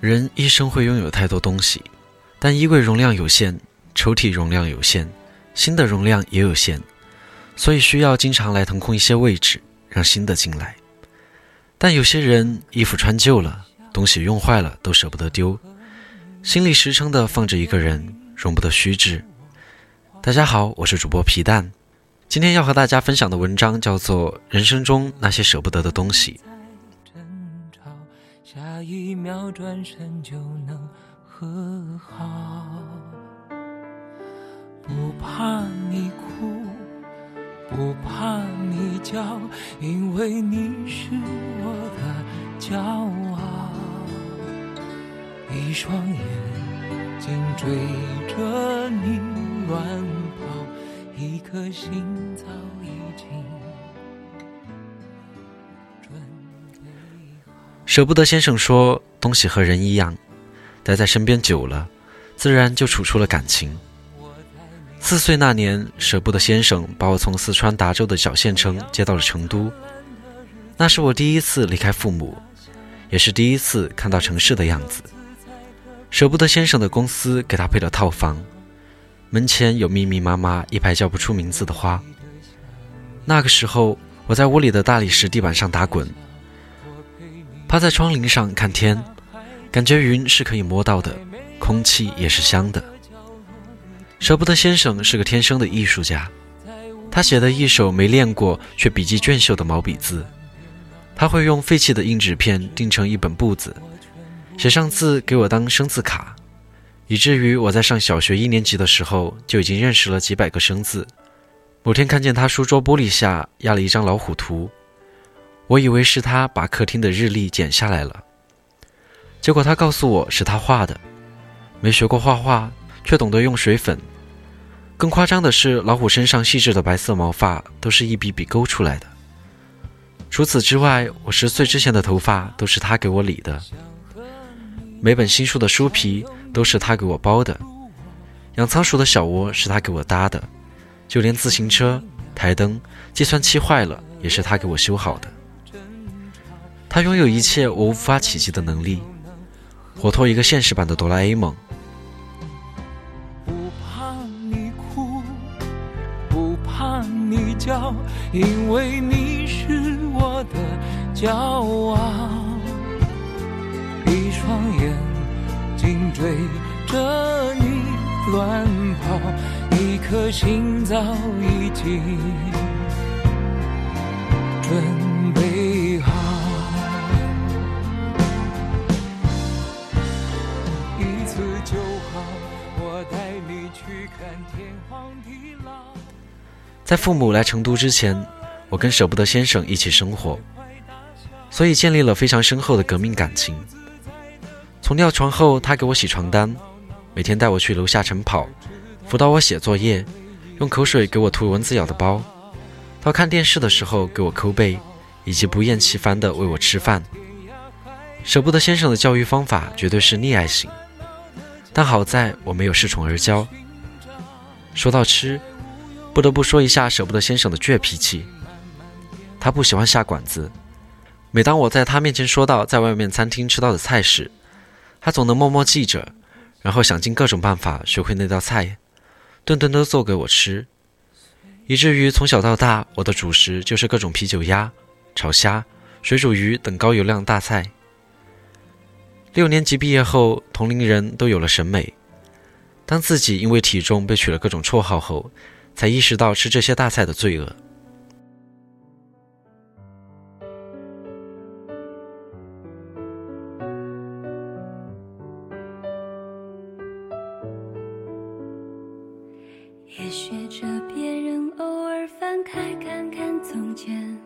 人一生会拥有太多东西，但衣柜容量有限，抽屉容量有限，新的容量也有限，所以需要经常来腾空一些位置，让新的进来。但有些人衣服穿旧了，东西用坏了都舍不得丢，心里实诚地放着一个人，容不得虚掷。大家好，我是主播皮蛋，今天要和大家分享的文章叫做《人生中那些舍不得的东西》。下一秒转身就能和好，不怕你哭，不怕你叫，因为你是我的骄傲。一双眼睛追着你乱跑，一颗心早已经。舍不得先生说，东西和人一样，待在身边久了，自然就处出了感情。4岁那年，舍不得先生把我从四川达州的小县城接到了成都，那是我第一次离开父母，也是第一次看到城市的样子。舍不得先生的公司给他配了套房，门前有密密麻麻一排叫不出名字的花。那个时候，我在屋里的大理石地板上打滚，趴在窗棂上看天，感觉云是可以摸到的，空气也是香的。舍不得先生是个天生的艺术家，他写的一手没练过却笔迹隽秀的毛笔字，他会用废弃的硬纸片订成一本簿子，写上字给我当生字卡，以至于我在上小学1年级的时候就已经认识了几百个生字。某天看见他书桌玻璃下压了一张老虎图，我以为是他把客厅的日历剪下来了，结果他告诉我是他画的。没学过画画，却懂得用水粉。更夸张的是，老虎身上细致的白色毛发都是一笔笔勾出来的。除此之外，我10岁之前的头发都是他给我理的，每本新书的书皮都是他给我包的，养仓鼠的小窝是他给我搭的，就连自行车、台灯、计算器坏了也是他给我修好的。他拥有一切我无法企及的能力，活脱一个现实版的哆啦 A 梦。不怕你哭，不怕你叫，因为你是我的骄傲。一双眼睛追着你乱跑，一颗心早已经准备好。在父母来成都之前，我跟舍不得先生一起生活，所以建立了非常深厚的革命感情。从尿床后，他给我洗床单，每天带我去楼下晨跑，辅导我写作业，用口水给我涂蚊子咬的包，到看电视的时候给我抠背，以及不厌其烦地喂我吃饭。舍不得先生的教育方法绝对是溺爱型，但好在我没有恃宠而骄。说到吃，不得不说一下舍不得先生的倔脾气。他不喜欢下馆子，每当我在他面前说到在外面餐厅吃到的菜时，他总能默默记着，然后想尽各种办法学会那道菜，顿顿都做给我吃。以至于从小到大，我的主食就是各种啤酒鸭、炒虾、水煮鱼等高油量大菜。6年级毕业后，同龄人都有了审美，当自己因为体重被取了各种绰号后，才意识到吃这些大菜的罪恶。也学着别人偶尔翻开看看从前，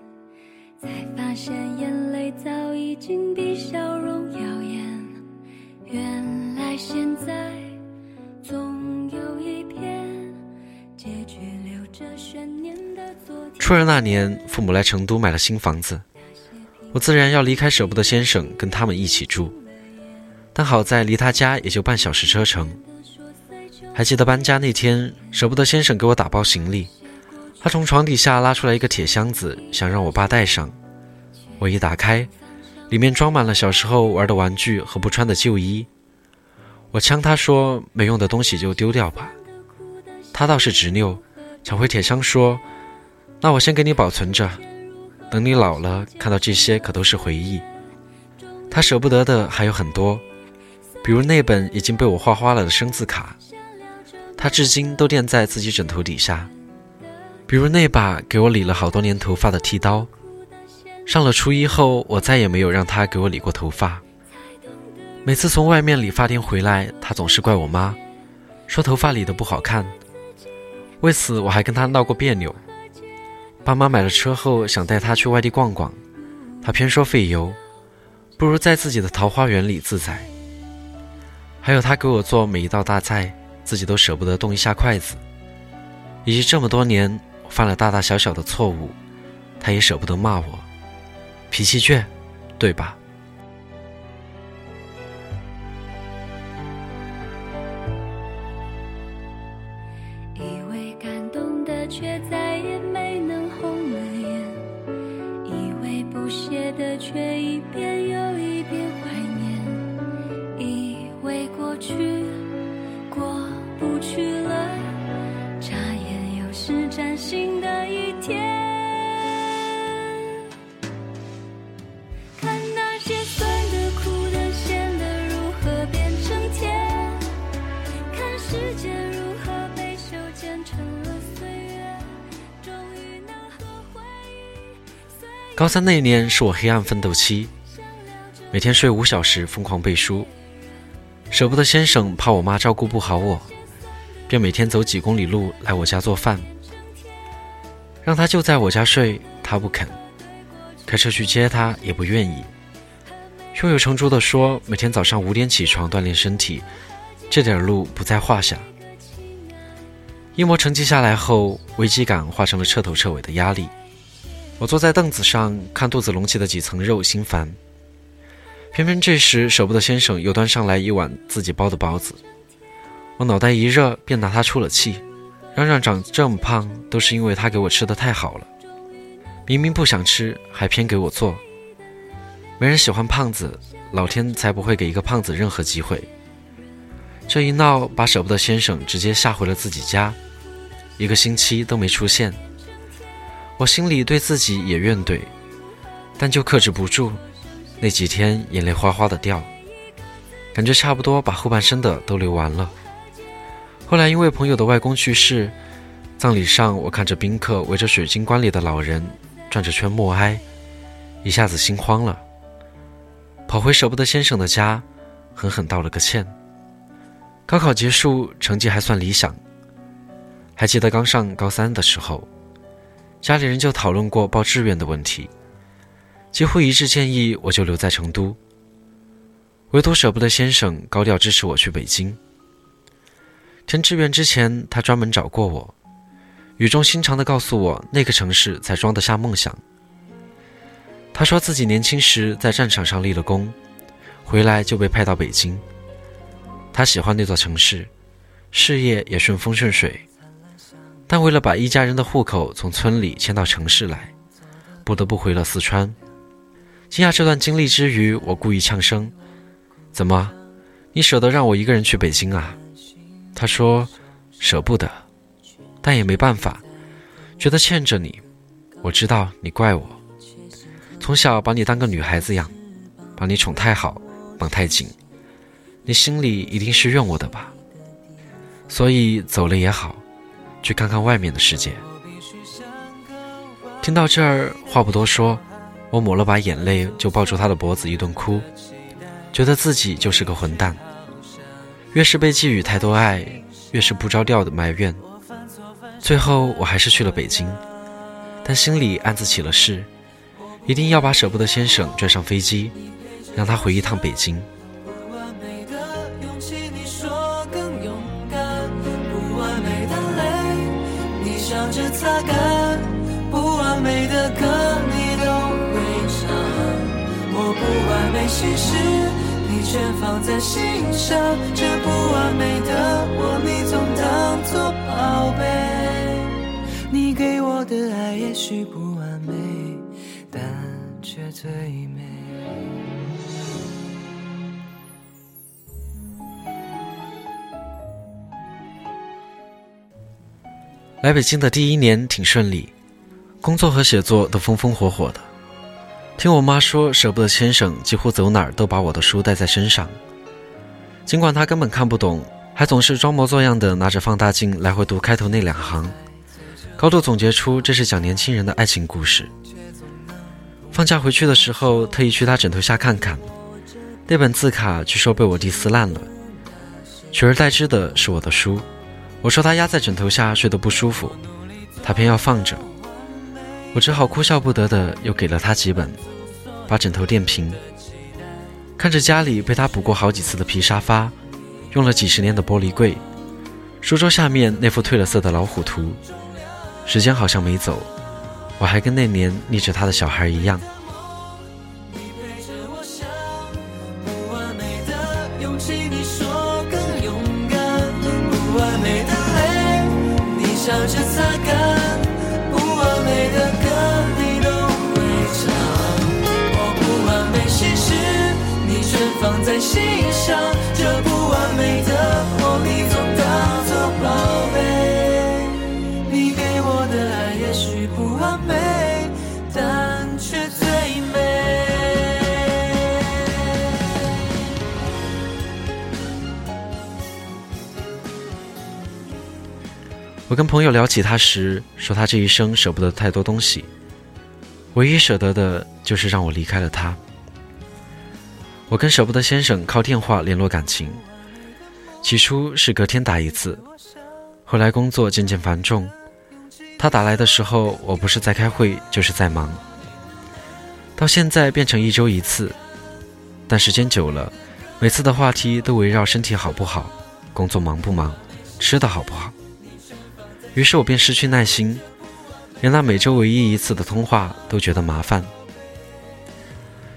才发现眼泪早已经比笑容耀眼。原来现在总有一天，结局留着悬念的昨天。初2那年，父母来成都买了新房子，我自然要离开舍不得先生跟他们一起住，但好在离他家也就半小时车程。还记得搬家那天，舍不得先生给我打包行李，他从床底下拉出来一个铁箱子，想让我爸带上。我一打开，里面装满了小时候玩的玩具和不穿的旧衣。我呛他说没用的东西就丢掉吧，他倒是执拗，抢回铁箱说，那我先给你保存着，等你老了看到这些可都是回忆。他舍不得的还有很多，比如那本已经被我画花了的生字卡，他至今都垫在自己枕头底下；比如那把给我理了好多年头发的剃刀，上了初一后我再也没有让他给我理过头发。每次从外面理发店回来，他总是怪我妈，说头发理得不好看。为此我还跟他闹过别扭。爸妈买了车后想带他去外地逛逛，他偏说费油，不如在自己的桃花源里自在。还有他给我做每一道大菜，自己都舍不得动一下筷子，以及这么多年我犯了大大小小的错误，他也舍不得骂我，脾气倔，对吧？以为感动的却再也没能红了眼，以为不屑的却一遍又一遍怀念，以为过去过不去了，眨眼又是崭新的一天。高三那年是我黑暗奋斗期，每天睡5小时疯狂背书，舍不得先生怕我妈照顾不好我，便每天走几公里路来我家做饭，让他就在我家睡，他不肯，开车去接他也不愿意，胸有成竹地说每天早上5点起床锻炼身体，这点路不在话下。一模成绩下来后，危机感化成了彻头彻尾的压力，我坐在凳子上看肚子隆起的几层肉心烦。偏偏这时舍不得先生又端上来一碗自己包的包子，我脑袋一热便拿他出了气，嚷嚷长这么胖都是因为他给我吃的太好了，明明不想吃还偏给我做。没人喜欢胖子，老天才不会给一个胖子任何机会。这一闹把舍不得先生直接吓回了自己家，一个星期都没出现。我心里对自己也怨怼，但就克制不住，那几天眼泪哗哗的掉，感觉差不多把后半生的都流完了。后来因为朋友的外公去世，葬礼上我看着宾客围着水晶棺里的老人转着圈默哀，一下子心慌了，跑回舍不得先生的家狠狠道了个歉。高考结束，成绩还算理想，还记得刚上高三的时候，家里人就讨论过报志愿的问题，几乎一致建议我就留在成都，唯独舍不得先生高调支持我去北京。填志愿之前他专门找过我，语重心长地告诉我那个城市才装得下梦想。他说自己年轻时在战场上立了功，回来就被派到北京，他喜欢那座城市，事业也顺风顺水，但为了把一家人的户口从村里迁到城市来，不得不回了四川。惊讶这段经历之余，我故意呛声，怎么你舍得让我一个人去北京啊？他说舍不得，但也没办法，觉得欠着你，我知道你怪我，从小把你当个女孩子养，把你宠太好绑太紧，你心里一定是怨我的吧，所以走了也好，去看看外面的世界。听到这儿，话不多说，我抹了把眼泪就抱住他的脖子一顿哭，觉得自己就是个混蛋，越是被寄予太多爱，越是不着调的埋怨。最后我还是去了北京，但心里暗自起了誓，一定要把舍不得先生拽上飞机，让他回一趟北京。擦干不完美的歌你都会唱，我不完美心事你全放在心上，这不完美的我你总当作宝贝，你给我的爱也许不完美，但却最美。来北京的第一年挺顺利，工作和写作都风风火火的。听我妈说，舍不得先生几乎走哪儿都把我的书带在身上，尽管她根本看不懂，还总是装模作样的拿着放大镜来回读开头那两行，高度总结出这是讲年轻人的爱情故事。放假回去的时候，特意去她枕头下看看，那本字卡据说被我弟撕烂了，取而代之的是我的书。我说他压在枕头下睡得不舒服，他偏要放着，我只好哭笑不得的又给了他几本，把枕头垫平。看着家里被他补过好几次的皮沙发，用了几十年的玻璃柜，书桌下面那幅褪了色的老虎图，时间好像没走，我还跟那年逆着他的小孩一样。我跟朋友聊起他时，说他这一生舍不得太多东西，唯一舍得的就是让我离开了他。我跟舍不得先生靠电话联络感情，起初是隔天打一次，后来工作渐渐繁重，他打来的时候我不是在开会就是在忙，到现在变成一周一次，但时间久了，每次的话题都围绕身体好不好，工作忙不忙，吃的好不好。于是我便失去耐心，连那每周唯一一次的通话都觉得麻烦。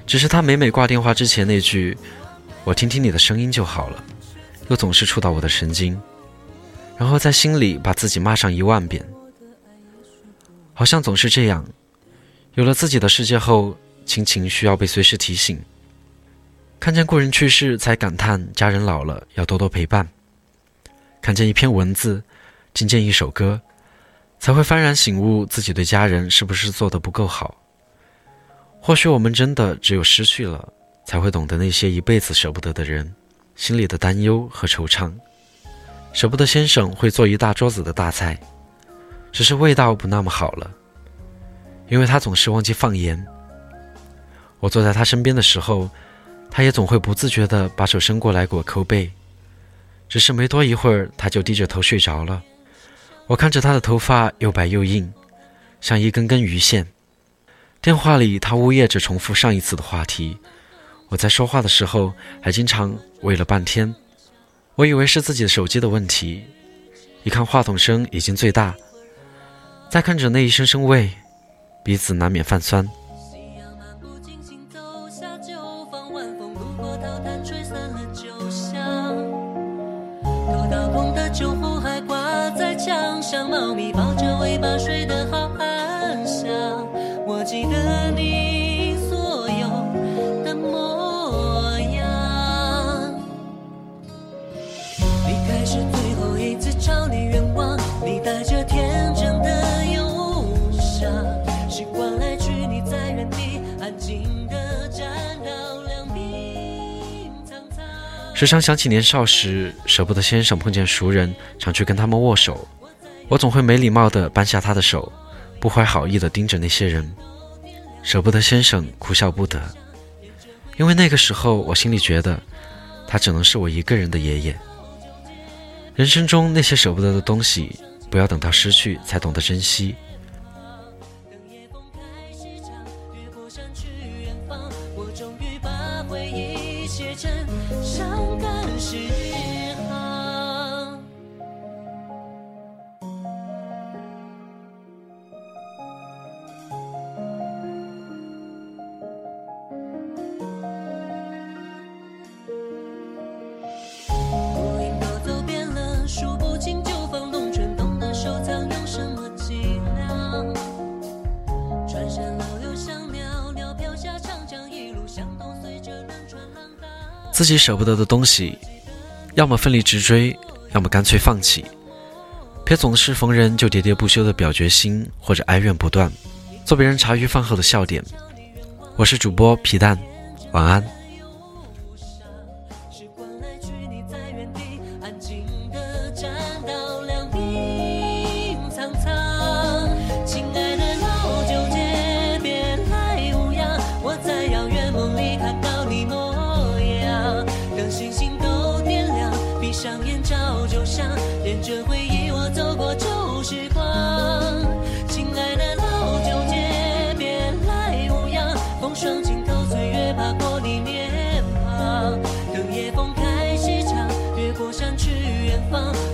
只是他每每挂电话之前那句“我听听你的声音就好了”，又总是触到我的神经，然后在心里把自己骂上1万遍。好像总是这样，有了自己的世界后，亲情需要被随时提醒。看见故人去世，才感叹家人老了要多多陪伴；看见一篇文字，听见一首歌，才会幡然醒悟自己对家人是不是做得不够好。或许我们真的只有失去了，才会懂得那些一辈子舍不得的人心里的担忧和惆怅。舍不得先生会做一大桌子的大菜，只是味道不那么好了，因为他总是忘记放盐。我坐在他身边的时候，他也总会不自觉地把手伸过来给我抠背，只是没多一会儿他就低着头睡着了。我看着他的头发又白又硬，像一根根鱼线。电话里他呜咽着重复上一次的话题，我在说话的时候还经常喂了半天。我以为是自己的手机的问题，一看话筒声已经最大，再看着那一声声喂，鼻子难免泛酸。时常想起年少时，舍不得先生碰见熟人常去跟他们握手，我总会没礼貌地扳下他的手，不怀好意地盯着那些人。舍不得先生哭笑不得，因为那个时候我心里觉得他只能是我一个人的爷爷。人生中那些舍不得的东西，不要等到失去才懂得珍惜。自己舍不得的东西，要么奋力直追，要么干脆放弃，别总是逢人就喋喋不休的表决心，或者哀怨不断，做别人茶余饭后的笑点。我是主播皮蛋，晚安。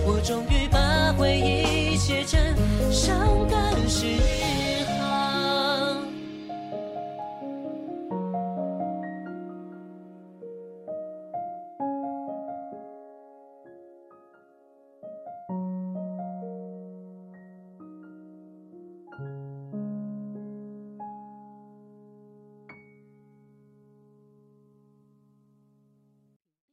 我终于把回忆写成伤感诗。